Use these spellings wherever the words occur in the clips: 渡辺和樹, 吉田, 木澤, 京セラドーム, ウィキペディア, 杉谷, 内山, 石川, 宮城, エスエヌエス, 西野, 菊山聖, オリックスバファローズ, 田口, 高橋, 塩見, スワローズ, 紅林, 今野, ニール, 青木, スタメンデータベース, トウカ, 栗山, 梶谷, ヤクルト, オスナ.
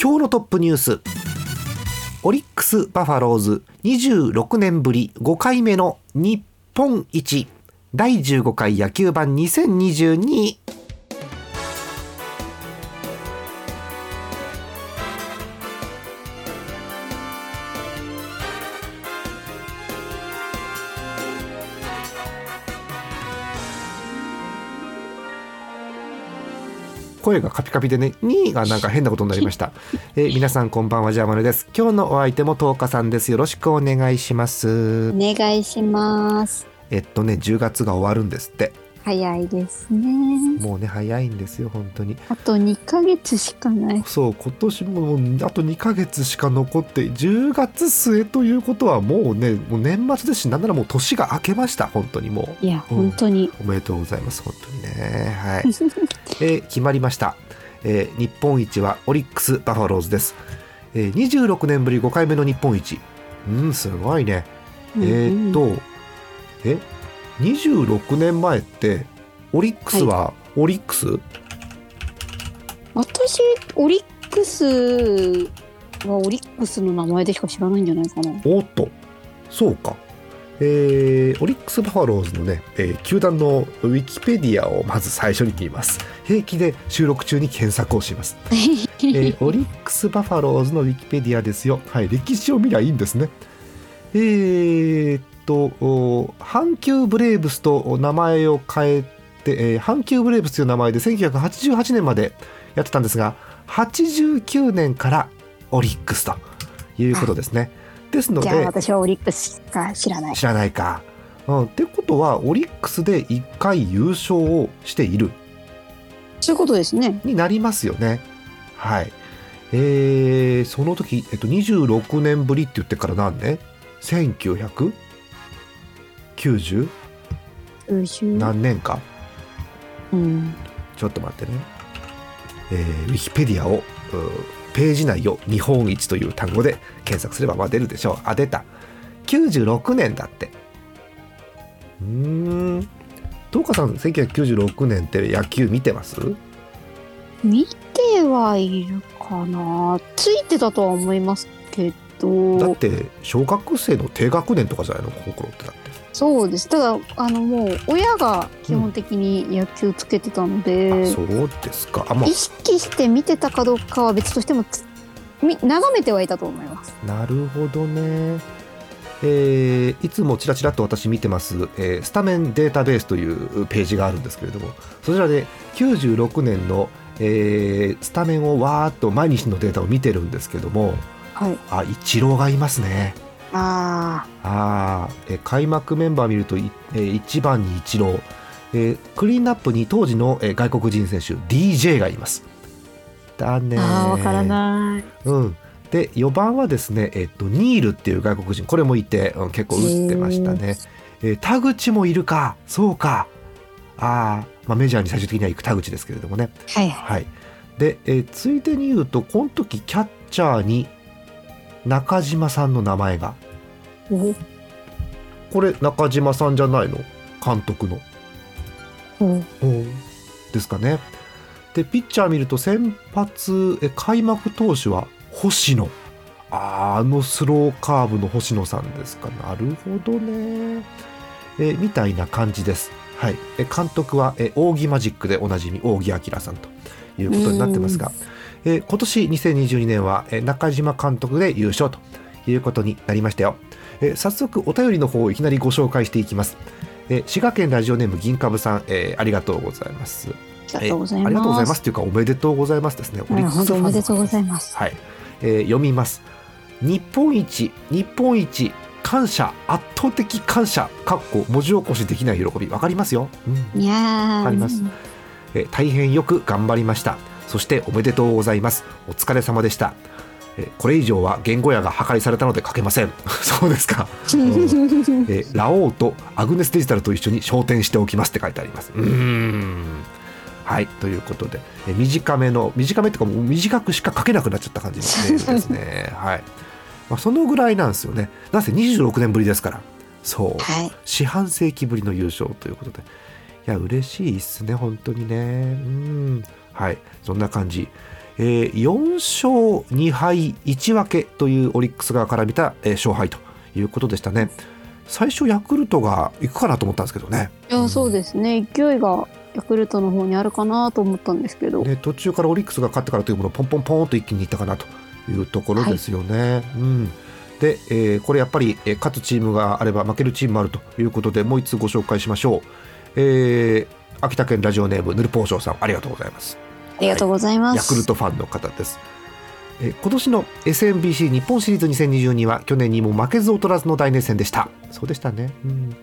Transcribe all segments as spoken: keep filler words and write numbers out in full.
今日のトップニュース、オリックスバファローズにじゅうろくねんぶりごかいめの日本一、だいじゅうごかい野球盤にせんにじゅうに。声がカピカピでね、にがなんか変なことになりました、えー、皆さんこんばんは、ジャーマネです。今日のお相手もトウカさんです。よろしくお願いします。お願いします。えっとね、じゅうがつが終わるんですって。早いですね。もうね、早いんですよ本当に。あとにかげつしかない。そう、今年もあとにかげつしか残って、じゅうがつ末ということはもうね、もう年末ですし、なんならもう年が明けました。本当にもう、いや、うん、本当におめでとうございます本当にね、はいえー、決まりました、えー、日本一はオリックスバファローズです、えー、にじゅうろくねんぶりごかいめの日本一、うん、すごいね、うんうん、えー、っとえにじゅうろくねんまえってオリックスはオリックス、はい、私オリックスはオリックスの名前でしか知らないんじゃないかな。おっと、そうか、えー、オリックスバファローズのね、えー、球団のウィキペディアをまず最初に言います。平気で収録中に検索をします、えー、オリックスバファローズのウィキペディアですよ、はい、歴史を見りゃいいんですね。えー阪急ブレーブスと名前を変えて、えー、阪急ブレーブスという名前でせんきゅうひゃくはちじゅうはちねんまでやってたんですが、はちじゅうきゅうねんからオリックスということですね。ですので、じゃあ私はオリックスか知らない。知らないか、うん、ってことはオリックスでいっかい優勝をしている、そういうことですね、になりますよね、はい。えー、その時、えっと、にじゅうろくねんぶりって言ってから何年、せんきゅうひゃくきゅうじゅう何年か、うん、ちょっと待ってね、えー、ウィキペディアをページ内を日本一という単語で検索すればまあ出るでしょう。あ、出た、きゅうじゅうろくねんだって。うーん、トウカさんせんきゅうひゃくきゅうじゅうろくねんって野球見てます？見てはいるかな、ついてたとは思いますけど。だって小学生の低学年とかじゃないの、この頃って。だってそうです。ただあのもう親が基本的に野球つけてたので、うん、あ、そうですか。あ、まあ、意識して見てたかどうかは別としても眺めてはいたと思います。なるほどね、えー、いつもちらちらと私見てます、えー、スタメンデータベースというページがあるんですけれども、そちらできゅうじゅうろくねんの、えー、スタメンをわーっと毎日のデータを見てるんですけども、はい、あ、イチローがいますね。ああ、え開幕メンバー見ると、えいちばんにイチロー、えー、クリーンアップに当時の外国人選手 ディージェー がいます。だね、あ、分からない、うん、でよばんはですね、えっと、ニールっていう外国人、これもいて、うん、結構打ってましたね、えー、田口もいるか、そうか、あ、まあ、メジャーに最終的には行く田口ですけれどもね、はいはい、で、えー、ついでに言うとこの時キャッチャーに中島さんの名前が、お、これ中島さんじゃないの、監督の、おおですかね。でピッチャー見ると先発、え開幕投手は星野、 あ, あのスローカーブの星野さんですか。なるほどね、えみたいな感じです、はい、え監督はえ扇マジックでおなじみ扇明さんということになってますが、えー、今年にせんにじゅうにねんは、えー、中島監督で優勝ということになりましたよ、えー、早速お便りの方をいきなりご紹介していきます、えー、滋賀県ラジオネーム銀かぶさん、えー、ありがとうございます。ありがとうございます、えー、ありがとうございますというかおめでとうございますですね。オリックスファンです。おめでとうございます、はい、えー、読みます。日本一、日本一、感謝、圧倒的感謝、かっこ文字起こしできない喜び、わかりますよ、うん、いやー、わかります、えー、大変よく頑張りました。そしておめでとうございます。お疲れ様でした。えこれ以上は言語野が破壊されたので書けません。そうですか。うん、えラオウとアグネスデジタルと一緒に昇天しておきますって書いてあります。うーん、はい、ということでえ短めの短めってかもう短くしか書けなくなっちゃった感じですね。はい。まあ、そのぐらいなんですよね。なんせにじゅうろくねんぶりですから。そう。はい、四半世紀ぶりの優勝ということで、いや嬉しいっすね本当にね。うん。はい、そんな感じ、えー、よんしょうにはいいちぶけというオリックス側から見た、えー、勝敗ということでしたね。最初ヤクルトが行くかなと思ったんですけどね。いや、そうですね、勢いがヤクルトの方にあるかなと思ったんですけど、ね、途中からオリックスが勝ってからというものをポンポンポンと一気にいったかなというところですよね、はい、うん。で、えー、これやっぱり勝つチームがあれば負けるチームもあるということで、もう一つご紹介しましょう。えー秋田県ラジオネームぬるぽうしょうさん、ありがとうございます。ありがとうございます、はい、ヤクルトファンの方です。え今年の エスエムビーシー 日本シリーズにせんにじゅうには去年にも負けず劣らずの大熱戦でした。そうでしたね、うん。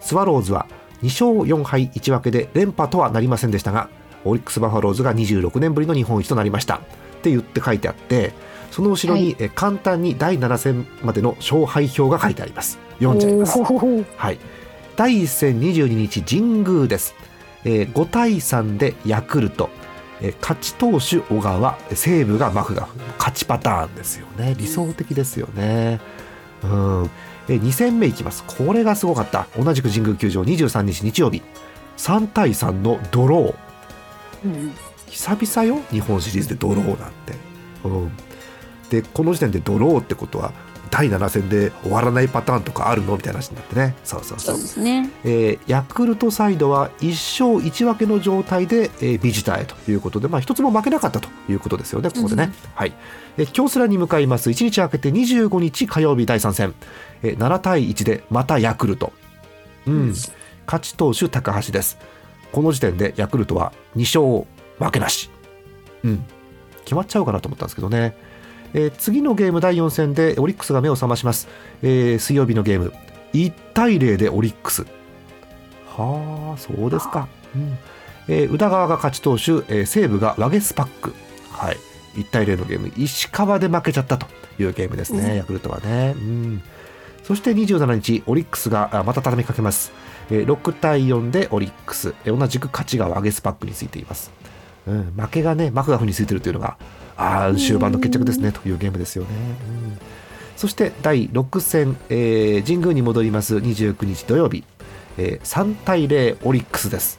スワローズはにしょうよんはいいちぶけで連覇とはなりませんでしたが、オリックスバファローズがにじゅうろくねんぶりの日本一となりましたって言って書いてあって、その後ろに、はい、え簡単にだいななせんまでの勝敗表が書いてあります。読んじゃいます、はい、だいいっせんにじゅうににち神宮です。えー、ごたいさんでヤクルト、えー、勝ち投手小川、西武がマクガフ、勝ちパターンですよね。理想的ですよね、うん。えー、に戦目いきます。これがすごかった。同じく神宮球場にじゅうさんにち日曜日、さんたいさんのドロー、うん、久々よ日本シリーズでドローなんて、うん、でこの時点でドローってことはだいなな戦で終わらないパターンとかあるのみたいな話になってね。そうそうそう、そうですね。えー、ヤクルトサイドはいっしょういちぶけの状態で、えー、ビジターへということで、まあ、ひとつも負けなかったということですよね、ここでね、うん、はい。えー、京セラに向かいます。いちにち明けてにじゅうごにち火曜日だいさん戦、えー、ななたいいちでまたヤクルト、うんうん、勝ち投手高橋です。この時点でヤクルトはにしょうまけなし、うん、決まっちゃうかなと思ったんですけどね。えー、次のゲームだいよん戦でオリックスが目を覚まします。えー、水曜日のゲームいちたいぜろでオリックス。はあ、そうですか、うん。えー、宇田川が勝ち投手、えー、西武がワゲスパック、はい、いちたいぜろのゲーム、石川で負けちゃったというゲームですね、うん、ヤクルトはね、うん。そしてにじゅうしちにちオリックスがまた畳みかけます。えー、ろくたいよんでオリックス、えー、同じく勝ちがワゲスパックについています。うん、負けがねマクガフについてるというのがあ終盤の決着ですねというゲームですよね、うん。そしてだいろく戦、えー、神宮に戻ります。にじゅうくにち土曜日、えー、さんたいぜろオリックスです。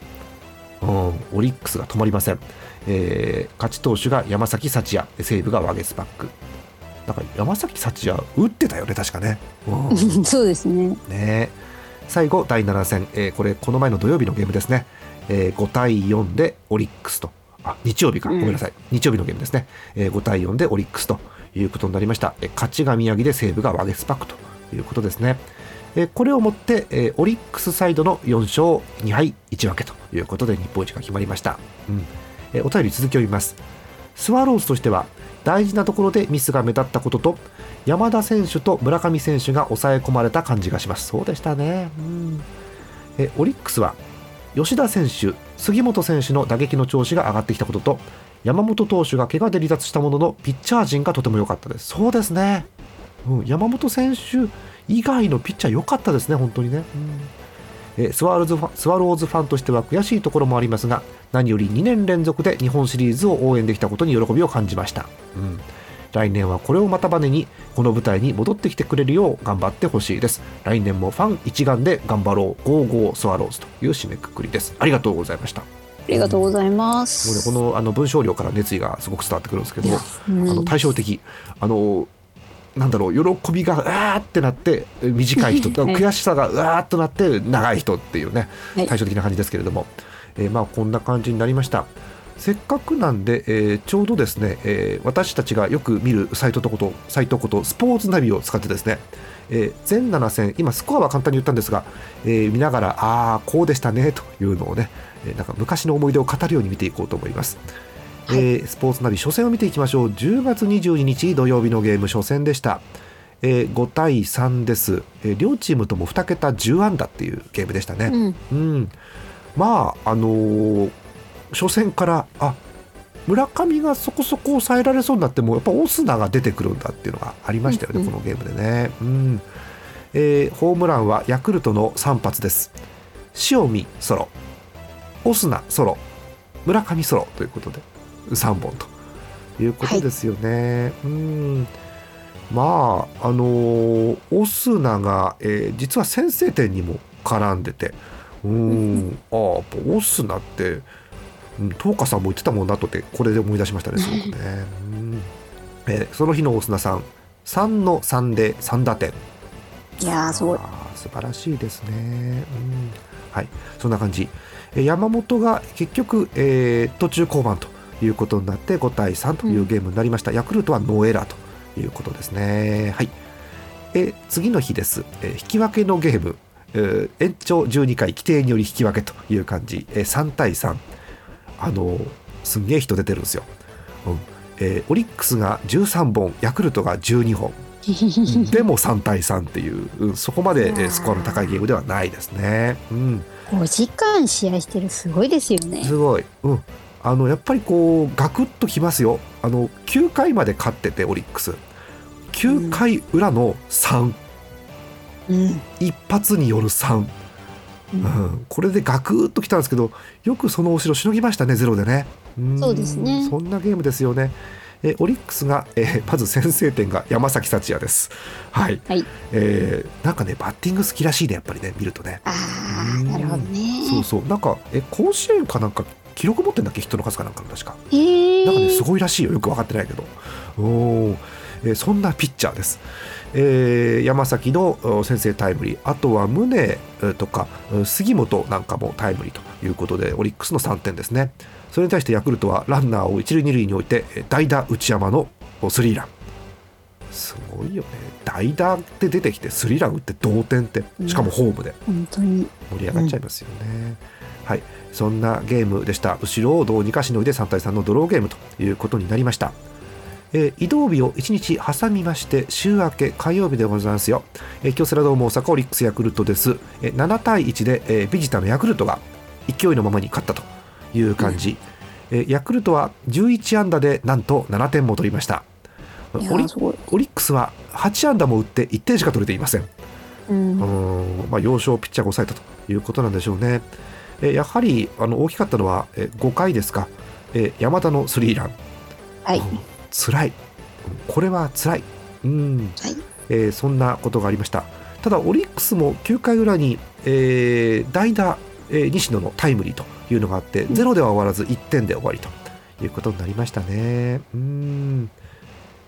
うん、オリックスが止まりません。えー、勝ち投手が山崎幸也、西武がワゲスパック。なんか山崎幸也打ってたよね確かね、うん、そうです ね, ね。最後だいなな戦、えー、これこの前の土曜日のゲームですね。えー、ごたいよんでオリックスと、あ、日曜日か、ごめんなさい、うん、日曜日のゲームですね。えー、ごたいよんでオリックスということになりました。えー、勝ちが宮城で西武がワゲスパックということですね。えー、これをもって、えー、オリックスサイドのよんしょうにはいいちぶけということで日本一が決まりました。うん。えー、お便り続きを見ます。スワローズとしては大事なところでミスが目立ったことと、山田選手と村上選手が抑え込まれた感じがします。そうでしたね、うん。えー、オリックスは吉田選手、杉本選手の打撃の調子が上がってきたことと、山本投手が怪我で離脱したもののピッチャー陣がとても良かったです。そうですね、うん、山本選手以外のピッチャー良かったですね本当にね、うん。えスワローズファン、スワローズファンとしては悔しいところもありますが、何よりにねんれんぞくで日本シリーズを応援できたことに喜びを感じました、うん。来年はこれをまたバネにこの舞台に戻ってきてくれるよう頑張ってほしいです。来年もファン一丸で頑張ろう、ゴーゴースワローズという締めくくりです。ありがとうございました。ありがとうございます、うん。このあの文章量から熱意がすごく伝わってくるんですけど、うん、あの対照的、あのなんだろう、喜びがうわーってなって短い人と、はい、悔しさがうわーっとなって長い人っていうね、対照的な感じですけれども、はい。えー、まあこんな感じになりました。せっかくなんで、えー、ちょうどですね、えー、私たちがよく見るサイトとことサイトことスポーツナビを使ってですね、えー、全なな戦、今スコアは簡単に言ったんですが、えー、見ながらああこうでしたねというのをね、えー、なんか昔の思い出を語るように見ていこうと思います。はい。えー、スポーツナビ初戦を見ていきましょう。じゅうがつにじゅうににち土曜日のゲーム初戦でした。えー、ごたいさんです。えー、両チームともにけたじゅうあんだっていうゲームでしたね、うん、うん。まああのー初戦からあ村上がそこそこ抑えられそうになってもやっぱオスナが出てくるんだっていうのがありましたよね、うんうん、このゲームでね、うん。えー、ホームランはヤクルトのさんぱつです。塩見ソロ、オスナソロ、村上ソロということでさんぼんということですよね、はい、うん。まああのー、オスナが、えー、実は先制点にも絡んでて、うん、うん、ああオスナってトウカさんも言ってたもんなとってこれで思い出しましたね、すごくねうん、えー、その日の大砂さん さんのさん でさんだてん、いやーすごい、素晴らしいですね、うん、はい、そんな感じ、えー、山本が結局、えー、途中降板ということになってごたいさんというゲームになりました、うん、ヤクルトはノーエラーということですね、はい、え次の日です、え引き分けのゲーム、えー、延長じゅうにかい規定により引き分けという感じ、えさんたいさん、あのー、すんげえ人出てるんですよ、うんえー、オリックスがじゅうさんぼんヤクルトがじゅうにほんでもさんたいさんっていう、うん、そこまでスコアの高いゲームではないですね、うん、ごじかん試合してる、すごいですよね、すごい、うん、あのやっぱりこうガクッときますよ、あのきゅうかいまで勝っててオリックスきゅうかいうらのさん、うん、一発によるさん、うんうん、これでガクッときたんですけど、よくその後ろしのぎましたね、ゼロでね、うん、そうですね、そんなゲームですよね。えオリックスが、えー、まず先制点が山崎幸也です、はい、はい、えー、なんかねバッティング好きらしいね、やっぱりね見るとね、ああなるほどね、そうそう、なんかえ甲子園かなんか記録持ってんだっけ、ヒットの数かなんかの確か、えー、なんかねすごいらしいよ、よく分かってないけど、おー、えー、そんなピッチャーです。えー、山崎の先制タイムリー、あとは宗とか杉本なんかもタイムリーということでオリックスのさんてんですね。それに対してヤクルトはランナーを一塁二塁に置いて代打内山のスリーラン、すごいよね、代打って出てきてスリーラン打って同点って、しかもホームで本当に盛り上がっちゃいますよね、うん、はい、そんなゲームでした。後ろをどうにかしのいでさんたいさんのドローゲームということになりました。えー、移動日をいちにち挟みまして週明け火曜日でございますよ。えー、京セラドーム大阪オリックスヤクルトです。えー、ななたいいちで、えー、ビジターのヤクルトが勢いのままに勝ったという感じ、うん、えー、ヤクルトはじゅういちあんだでなんとななてんも取りました。オ リ, オリックスははちあんだも打っていってんしか取れていません、うん、うん、まあ、要所をピッチャーが抑えたということなんでしょうね。えー、やはりあの大きかったのは、えー、ごかいですか、えー、山田のスリーラン、はい、うん、つらい、これはつらい、うん、はい、えー、そんなことがありました。ただオリックスもきゅうかいうらに、えー、代打、えー、西野のタイムリーというのがあって、うん、ゼロでは終わらずいってんで終わりということになりましたね。うん、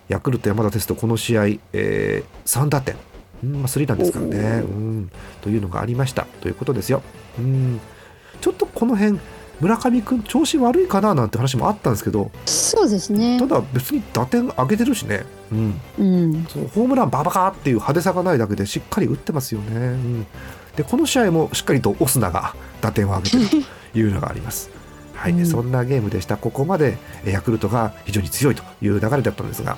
ヤクルト山田哲人この試合、えー、さんだてん、うん、まあ、スリーランですからね、うん、というのがありましたということですよ。うん、ちょっとこの辺村上君調子悪いかななんて話もあったんですけど、そうですね、ただ別に打点上げてるしね、うんうん、そう、ホームランババカっていう派手さがないだけでしっかり打ってますよね、うん、でこの試合もしっかりとオスナが打点を上げてるというのがあります、はい、うん、そんなゲームでした。ここまでヤクルトが非常に強いという流れだったんですが、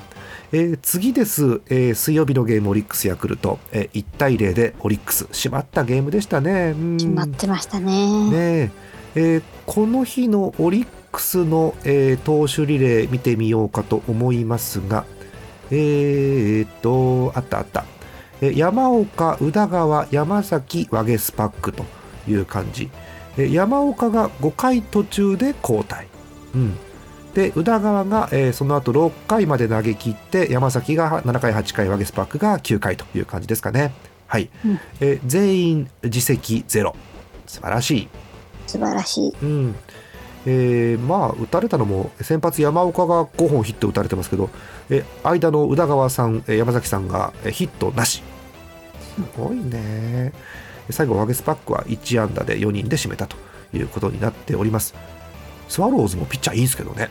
えー、次です、えー、水曜日のゲームオリックスヤクルト、えー、いちたいぜろでオリックス、締まったゲームでしたね、うん、締まってましたね、ねえ、えー、この日のオリックスの、えー、投手リレー見てみようかと思いますが、えー、っとあったあった、えー、山岡、宇田川、山崎、ワゲスパックという感じ、えー、山岡がごかい途中で交代、うん、で宇田川が、えー、その後ろっかいまで投げ切って、山崎がななかいはっかい、ワゲスパックがきゅうかいという感じですかね、はい、うん、えー、全員自責ゼロ、素晴らしい、素晴らしい、うん、えー、まあ打たれたのも先発山岡がごほんヒット打たれてますけど、え間の宇田川さん、山崎さんがヒットなし、すごいね。最後ワゲスパックはいちあんだでよにんで締めたということになっております。スワローズもピッチャーいいんですけどね、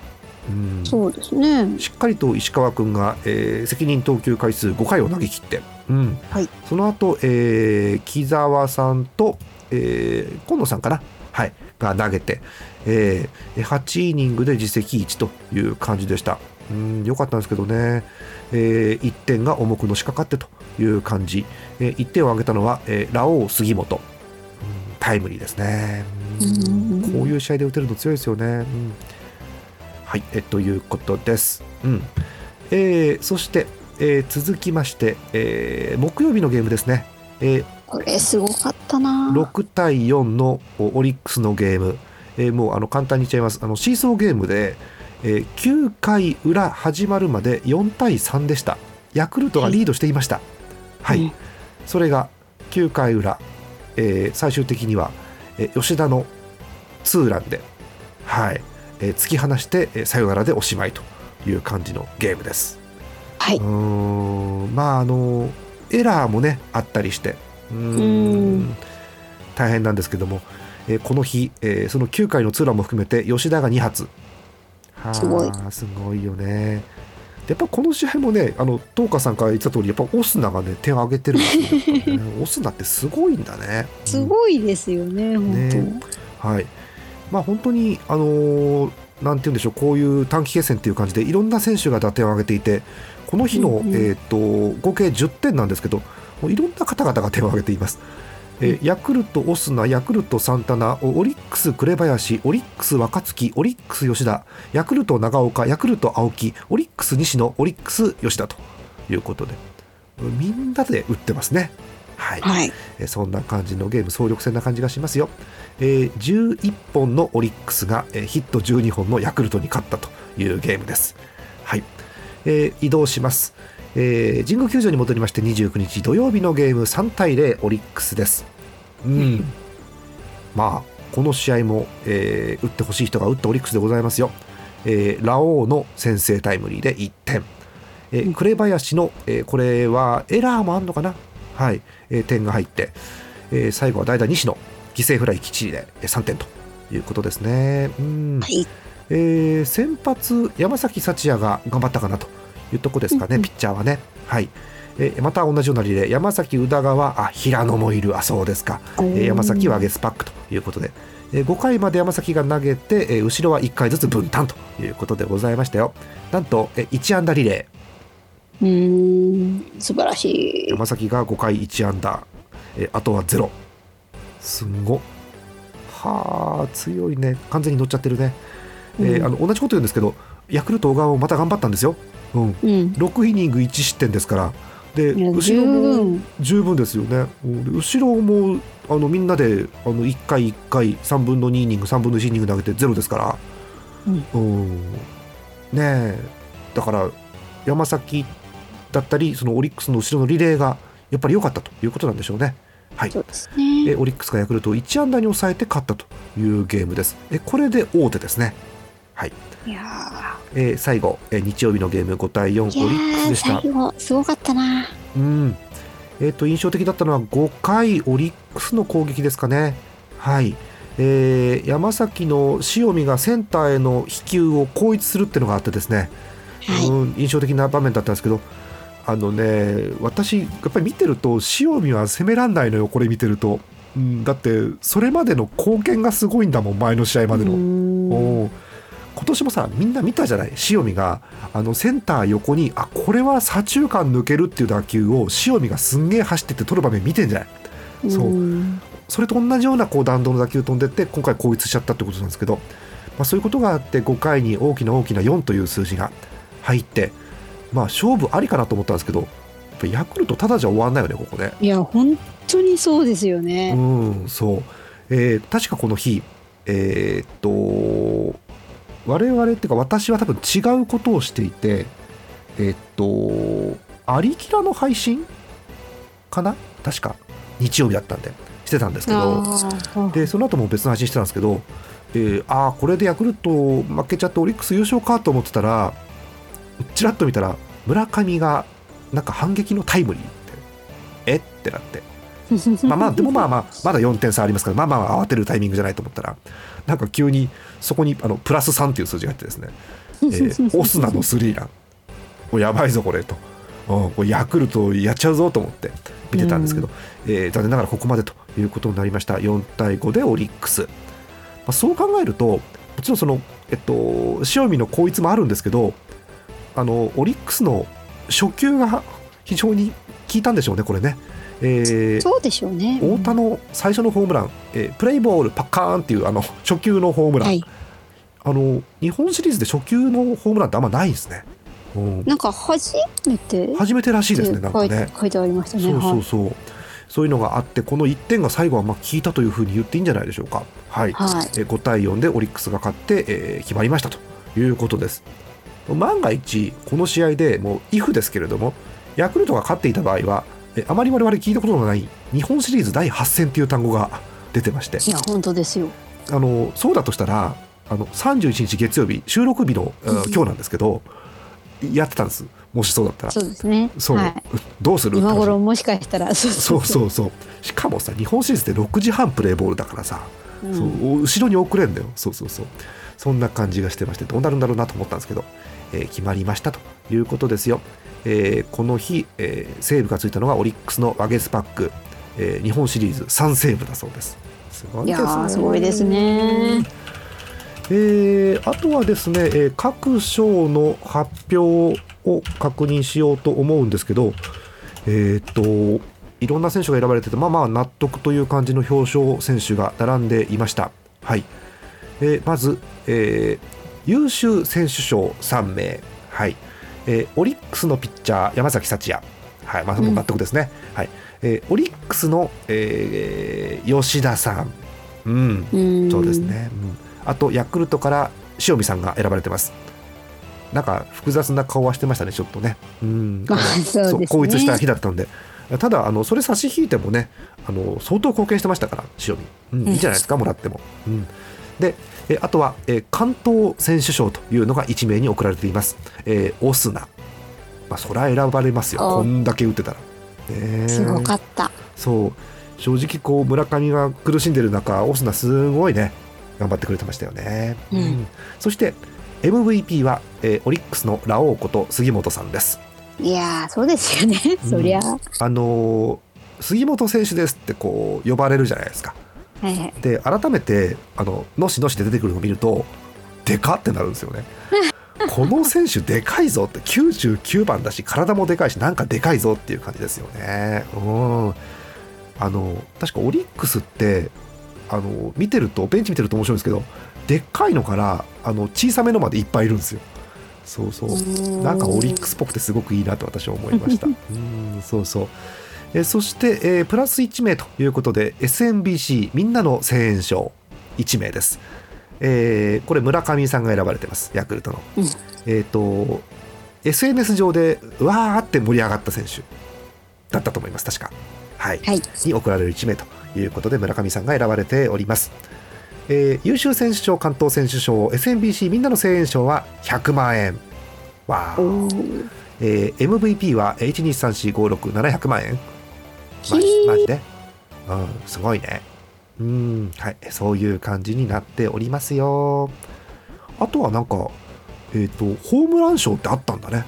うん、そうですね、しっかりと石川君が、えー、責任投球回数ごかいを投げ切って、うん、はい、その後、えー、木澤さんと、えー、今野さんかな、はい、が投げて、えー、はちイニングで自責いちという感じでした。うん、よかったんですけどね、えー、いってんが重くのしかかってという感じ、えー、いってんを挙げたのは、えー、ラオウ杉本、うん、タイムリーですね、うん、こういう試合で打てるの強いですよね、うん、はい、えー、ということです、うん、えー、そして、えー、続きまして、えー、木曜日のゲームですね、えーこれすごかったな。ろくたいよんのオリックスのゲーム、えー、もうあの簡単に言っちゃいます。あのシーソーゲームで、えー、きゅうかいうら始まるまでよんたいさんでした。ヤクルトがリードしていました、はい、はい、それがきゅうかいうら、えー、最終的には、えー、吉田のツーランで、はい、えー、突き放して、えー、さよならでおしまいという感じのゲームです。はい、うーん、まああのエラーもねあったりして、うーん、うーん大変なんですけども、えー、この日、えー、そのきゅうかいのツーランも含めて吉田がに発、はすごい、すごいよね。やっぱこの試合もね、あの東花さんから言ってた通り、やっぱオスナがね点を挙げてるんですよ、ねね、オスナってすごいんだね、うん、すごいですよね本当ね、はい。まあ、本当に、あのー、なんて言うんでしょう、こういう短期決戦という感じでいろんな選手が打点を挙げていて、この日の、うんうん、えー、と合計じゅってんなんですけど、もういろんな方々が点を挙げています。えー、ヤクルトオスナ、ヤクルトサンタナ、オリックス紅林、オリックス若月、オリックス吉田、ヤクルト長岡、ヤクルト青木、オリックス西野、オリックス吉田ということで、みんなで打ってますね。はい、はい。えー、そんな感じのゲーム、総力戦な感じがしますよ。えー、じゅういっぽんのオリックスが、えー、ヒットじゅうにほんのヤクルトに勝ったというゲームです。はい。えー、移動します。えー、神宮球場に戻りまして、にじゅうくにち土曜日のゲーム、さんたいぜろオリックスです。うんうん、まあこの試合も、えー、打ってほしい人が打ったオリックスでございますよ。えー、ラオウの先制タイムリーでいってん、えー、紅林の、えー、これはエラーもあんのかな、はい、えー、点が入って、えー、最後は代打西野犠牲フライきっちりでさんてんということですね。うん、はい。えー、先発山崎幸也が頑張ったかなというとこですかね、うん、ピッチャーはね、はい。えまた同じようなリレー、山崎、宇田川、あ、平野もいる、あ、そうですか。え山崎はゲスパックということで、えごかいまで山崎が投げて、え後ろはいっかいずつ分担ということでございましたよ。なんとえいち安打リレー、うーん、素晴らしい。山崎がごかいいち安打、えあとはゼロ、すんごはあ、強いね、完全に乗っちゃってるね。えー、あの同じこと言うんですけど、ヤクルト小川もまた頑張ったんですよ。うんうん、ろくイニングいち失点ですから、で後ろも十分ですよね。後ろもあのみんなであのいっかいいっかいさんぶんのにイニングさんぶんのいちイニング投げてゼロですから、うん、ねえ、だから山崎だったりそのオリックスの後ろのリレーがやっぱり良かったということなんでしょうね。はい、そうですね。えオリックスがヤクルトをいち安打に抑えて勝ったというゲームです。えこれで大手ですね。はい。いやえー、最後、えー、日曜日のゲームご対よんオリックスでした。最後すごかったな。うん、えー、と印象的だったのはごかいオリックスの攻撃ですかね。はい、えー、山崎の塩見がセンターへの飛球を攻撃するっていうのがあってですね、はい、うん、印象的な場面だったんですけど、あのね、私やっぱり見てると塩見は攻めらんないのよ、これ見てると。うん、だってそれまでの貢献がすごいんだもん、前の試合までの。お今年もさ、みんな見たじゃない、塩見があのセンター横に、あ、これは左中間抜けるっていう打球を塩見がすんげえ走ってって取る場面見てんじゃない。うん、そう、それと同じようなこう弾道の打球飛んでって今回攻撃しちゃったってことなんですけど、まあ、そういうことがあってごかいに大きな大きなよんという数字が入って、まあ、勝負ありかなと思ったんですけど、やっぱヤクルトただじゃ終わんないよね、ここね。いや本当にそうですよね。うん、そう、えー、確かこの日えー、っと我々っていうか私は多分違うことをしていて、えっとアリキラの配信かな、確か日曜日だったんでしてたんですけど、でその後も別の配信してたんですけど、えー、ああこれでヤクルト負けちゃってオリックス優勝かと思ってたら、ちらっと見たら村上がなんか反撃のタイムリーって、えってなってまあまあでもまあまあまだよんてん差ありますから、まあまあ慌てるタイミングじゃないと思ったら、なんか急にそこにあのプラスさんという数字があってですね、えー、オスナのスリーラン、おやばいぞこれと、うん、これヤクルトやっちゃうぞと思って見てたんですけど、えー、残念ながらここまでということになりました。よん対ごでオリックス、まあ、そう考えるともちろんその、えっと、塩見の効率もあるんですけど、あのオリックスの初球が非常に効いたんでしょうね、これね。えー、そうでしょうね。うん、太田の最初のホームラン、えー、プレイボールパッカーンっていうあの初球のホームラン、はい、あの日本シリーズで初球のホームランってあんまないんですね。うん、なんか初めて初めてらしいですね、なんかね書いてありましたね。そうそうそう、はい、そういうのがあって、このいってんが最後はまあ効いたというふうに言っていいんじゃないでしょうか。はい、はい、えー、ご対よんでオリックスが勝って、えー、決まりましたということです。万が一この試合でもうイフですけれども、ヤクルトが勝っていた場合はあまり我々聞いたことのない日本シリーズだいはち戦という単語が出てまして、いや本当ですよ。あのそうだとしたらあのさんじゅういちにち月曜日収録日の、うん、今日なんですけどやってたんです。もしそうだったらそうですね。そう、はい、どうする今頃もしかしたらそうそうそう。しかもさ日本シリーズってろくじはんプレーボールだからさ、うん、そう後ろに遅れんだよ。そうそうそう。そんな感じがしてましてどうなるんだろうなと思ったんですけど、えー、決まりましたということですよ。えー、この日、えー、セーブがついたのがオリックスのワゲスパック、えー、日本シリーズさんセーブだそうです。すごいですね。いやすごいですね。えー、あとはですね、えー、各賞の発表を確認しようと思うんですけど、えー、といろんな選手が選ばれててまあまあ納得という感じの表彰選手が並んでいました。はい、えー、まず、えー、優秀選手賞さん名、はい、えー、オリックスのピッチャー山崎幸也、はい、まあ、納得ですね。うん、はい、えー、オリックスの、えー、吉田さん、うん、うんそうですね、うん、あとヤクルトから塩見さんが選ばれてます。なんか複雑な顔はしてましたねちょっとね。うん、まあ、そうですね。そう、統一した日だったんで。ただあのそれ差し引いてもねあの相当貢献してましたから塩見、うん、いいじゃないですかもらっても、うん、でえあとは、えー、関東選手賞というのがいち名に贈られています。えー、オスナ、まあ、そりゃ選ばれますよこんだけ打ってたら、えー、すごかった。そう正直こう村上が苦しんでる中オスナすごいね頑張ってくれてましたよね。うんうん、そしてエムブイピー は、えー、オリックスのラオウこと杉本さんです。いやそうですよね。うん、そりゃあのー、杉本選手ですってこう呼ばれるじゃないですか。はいはい、で改めてあののしのしで出てくるのを見るとでかってなるんですよね。この選手でかいぞってきゅうじゅうきゅうばんだし体もでかいしなんかでかいぞっていう感じですよね。うん、あの確かオリックスってあの見てるとベンチ見てると面白いんですけどでっかいのからあの小さめのまでいっぱいいるんですよ。そうそう、なんかオリックスっぽくてすごくいいなと私は思いました。うーんそうそう。えそして、えー、プラスいち名ということで エスエムビーシー みんなの声援賞いち名です。えー、これ村上さんが選ばれてますヤクルトの。うん、えー、と エスエヌエス 上でうわーって盛り上がった選手だったと思います確か。はい、はい、に贈られるいち名ということで村上さんが選ばれております。えー、優秀選手賞関東選手賞 エスエムビーシー みんなの声援賞はひゃくまんえん、わー、えー、エムブイピー は いちにさんよんごろくななひゃくまんえん、マジ、マジで、うん、すごいね。うん、はい、そういう感じになっておりますよ。あとはなんか、えー、とホームラン賞ってあったんだね。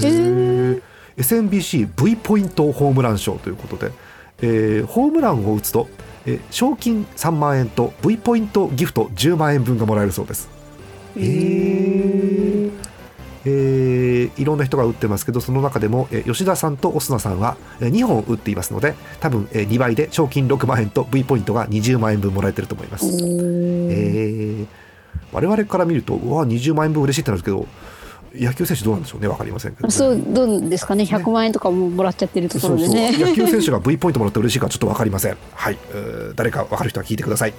へー、エスエムビーシー V ポイントホームラン賞ということで、えー、ホームランを打つとえ賞金さんまんえんと V ポイントギフトじゅうまんえんぶんがもらえるそうです。へー、えー、いろんな人が打ってますけどその中でもえ吉田さんとオスナさんはにほん打っていますので多分えにばいで賞金ろくまんえんと V ポイントがにじゅうまんえんぶんもらえてると思います。えー、我々から見るとうわにじゅうまんえんぶん嬉しいってなるんですけど野球選手どうなんでしょうね、分かりませんけど、ね、そうどうですかね。ひゃくまんえんとかももらっちゃってるところでね。そうそう、野球選手が V ポイントもらって嬉しいかちょっと分かりません。はい、誰か分かる人は聞いてください。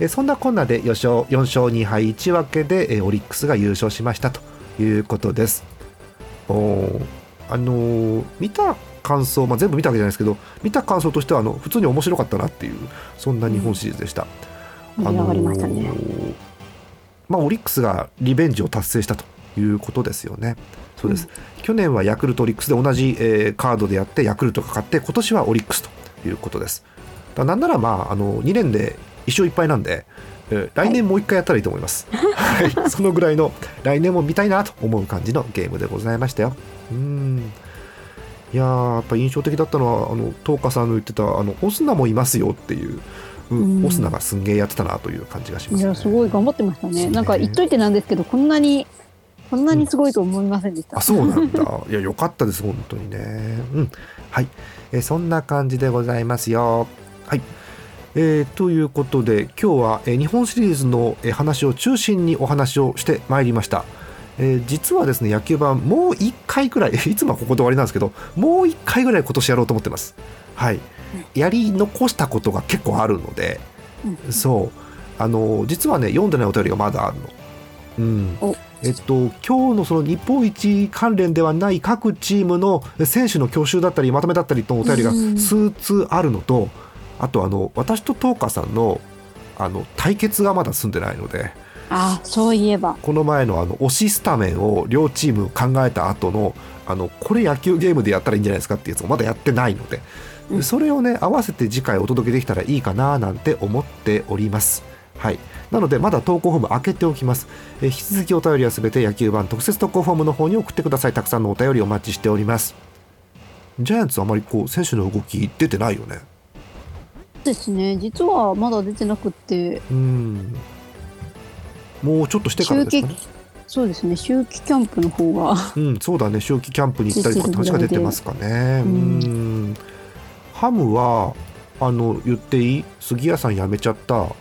えそんなこんなでよんしょうにはいいちぶけでえオリックスが優勝しましたということです。おあのー、見た感想、まあ、全部見たわけじゃないですけど見た感想としてはあの普通に面白かったなっていうそんな日本シリーズでした。うん、盛り上がりましたね。あのーまあ、オリックスがリベンジを達成したということですよね。そうです。うん、去年はヤクルトオリックスで同じ、えー、カードでやってヤクルトが勝って今年はオリックスということです。だなんなら、まあ、あのにねんでいっ勝いっ敗なんで、えー、来年もういっかいやったらいいと思います。はいはい、そのぐらいの来年も見たいなと思う感じのゲームでございましたよ。うーん、いやーやっぱ印象的だったのはあの東花さんの言ってたあのオスナもいますよっていううん、オスナがすんげーやってたなという感じがしますね。いやすごい頑張ってましたね。なんか言っといてなんですけどこんなにこんなにすごいと思いませんでした。うん、あそうなんだ。いやよかったです本当にね。うん、はい、えそんな感じでございますよ。はい、えー、ということで今日は、え日本シリーズの、え話を中心にお話をしてまいりました。えー、実はですね野球盤もういっかいくらいいつもはここで終わりなんですけどもういっかいぐらい今年やろうと思ってます。はい、やり残したことが結構あるので、うん、そうあの実はね読んでないお便りがまだあるの。うん、えっと今日のその日本一関連ではない各チームの選手の去就だったりまとめだったりとお便りが数通あるのと、うん、あとあの私と東花さんのあの対決がまだ済んでないので、あ、そういえばこの前のあの推しスタメンを両チーム考えた後のあのこれ野球ゲームでやったらいいんじゃないですかっていうやつもまだやってないので、うん、それをね合わせて次回お届けできたらいいかななんて思っております。はい、なのでまだ投稿フォーム開けておきます。え引き続きお便りはすべて野球版特設投稿フォームの方に送ってください。たくさんのお便りお待ちしております。ジャイアンツあまりこう選手の動き出てないよね。ですね、実はまだ出てなくて、うん、もうちょっとしてからですかね。そうですね、秋季キャンプの方が、うん、そうだね、秋季キャンプに行ったりとか確か出てますかね。うん、ハムはあの言っていい、杉谷さん辞めちゃった。あ、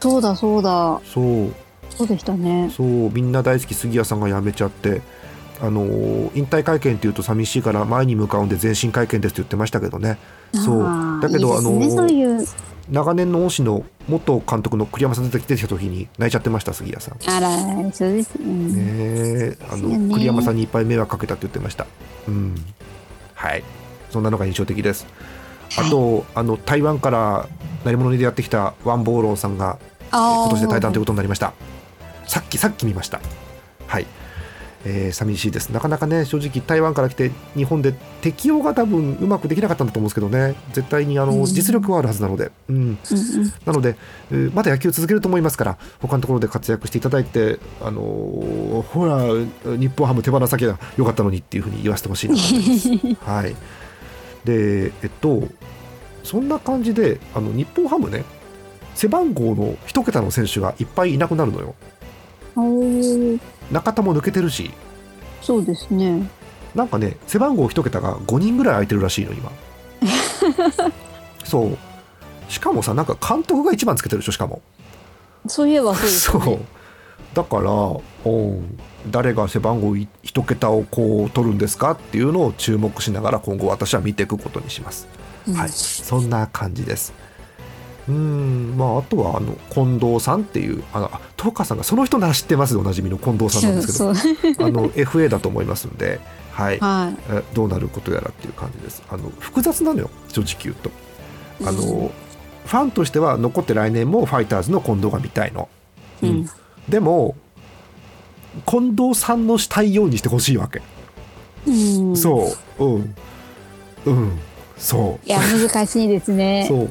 そうだそうだ、そうそうでしたね。そう、みんな大好き杉谷さんが辞めちゃって、あの引退会見っていうと寂しいから前に向かうんで前進会見ですって言ってましたけどね。そうだけどいい、ね、あのそういう長年の恩師の元監督の栗山さん出てきてた時に泣いちゃってました杉谷さん。あら、そうですね。ね、あの栗山さんにいっぱい迷惑かけたって言ってました。うん、はい、そんなのが印象的です。あと、はい、あの台湾から何者に出会ってきたワンボーローさんが今年で退団ということになりました。さっきさっき見ました。はい。えー、寂しいです。なかなかね、正直台湾から来て日本で適応が多分うまくできなかったんだと思うんですけどね、絶対にあの実力はあるはずなので、うんうん、なので、えー、まだ野球続けると思いますから、他のところで活躍していただいて、あのー、ほら日本ハム手放さなきゃよかったのにっていうふうに言わせてほしいなと思います。はい、でえっとそんな感じであの日本ハムね、背番号の一桁の選手がいっぱいいなくなるのよ。中田も抜けてるし、そうですね、なんかね背番号一桁がごにんぐらい空いてるらしいの今。そう、しかもさ、なんか監督がいちばんつけてるでしょ。しかもそういえばそうですね。そうだからお誰が背番号一桁をこう取るんですかっていうのを注目しながら今後私は見ていくことにします。うん、はい、そんな感じです。うーん、まあ、あとはあの近藤さんっていう、あのトーカーさんがその人なら知ってますでおなじみの近藤さんなんですけどあの エフエー だと思いますんで、はいはい、えどうなることやらっていう感じです。あの複雑なのよ正直言うと。あの、うん、ファンとしては残って来年もファイターズの近藤が見たいの、うんうん、でも近藤さんのしたいようにしてほしいわけ。うん、そう、うんうん、そう、いや難しいですね。そう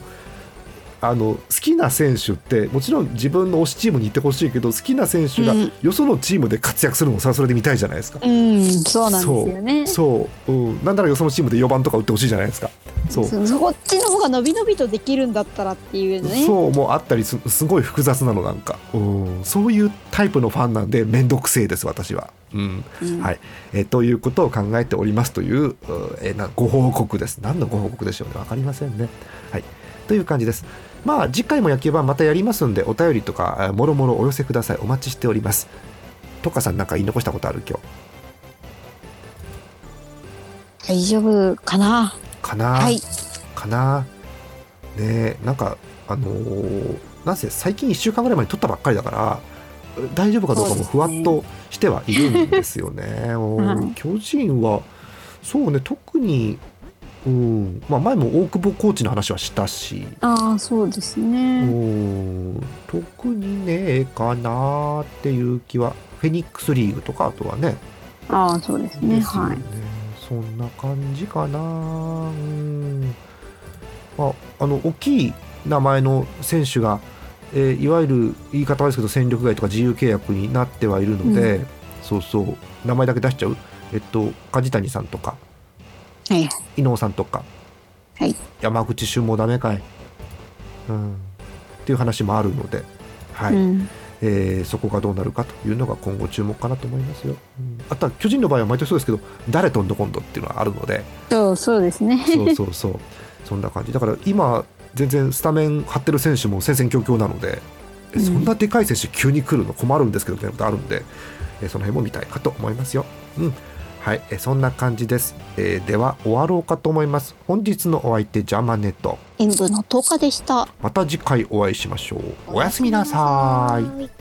あの好きな選手ってもちろん自分の推しチームに行ってほしいけど、好きな選手がよそのチームで活躍するのもそれはそれで見たいじゃないですか。うん、そうなんですよね。そう、うん、なんならよそのチームでよばんとか打ってほしいじゃないですか。そうそこっちの方が伸び伸びとできるんだったらっていうね。そうもうあったり す, すごい複雑なのなんか、うん、そういうタイプのファンなんでめんどくせえです私は。うんうん、はい、えー、ということを考えておりますという、えー、なご報告です。何のご報告でしょうね、分かりませんね。はいという感じです。まあ次回も野球版またやりますんで、お便りとかもろもろお寄せください。お待ちしております。トカさん、なんか言い残したことある今日。大丈夫かなかな、はい、かな、ね、なんかあのー、なんせ最近いっしゅうかんぐらい前に撮ったばっかりだから大丈夫かどうかもふわっとしてはいるんですよね。はい、巨人はそうね、特にうん、まあ、前も大久保コーチの話はしたし、ああそうですね、うん、特にねえかなっていう気は。フェニックスリーグとかあとはね、ああそうですね、ですね、はい、そんな感じかな、うん、あ、あの大きい名前の選手が、えー、いわゆる言い方ですけど戦力外とか自由契約になってはいるので、うん、そうそう名前だけ出しちゃう、えっと、梶谷さんとか、はい、伊能さんとか、はい、山口俊もダメかい、うん、っていう話もあるので、はい、うん、えー、そこがどうなるかというのが今後注目かなと思いますよ。うん、あとは巨人の場合は毎年そうですけど誰とんどこんどっていうのはあるので、そうそうですねそうそうそう、そんな感じだから今全然スタメン張ってる選手も戦々恐々なので、うん、そんなでかい選手急に来るの困るんですけどみたいなことあるんで、その辺も見たいかと思いますよ。うん、はい、えそんな感じです、えー、では終わろうかと思います。本日のお相手ジャマネと演舞のとおかでした。また次回お会いしましょう。おやすみなさい。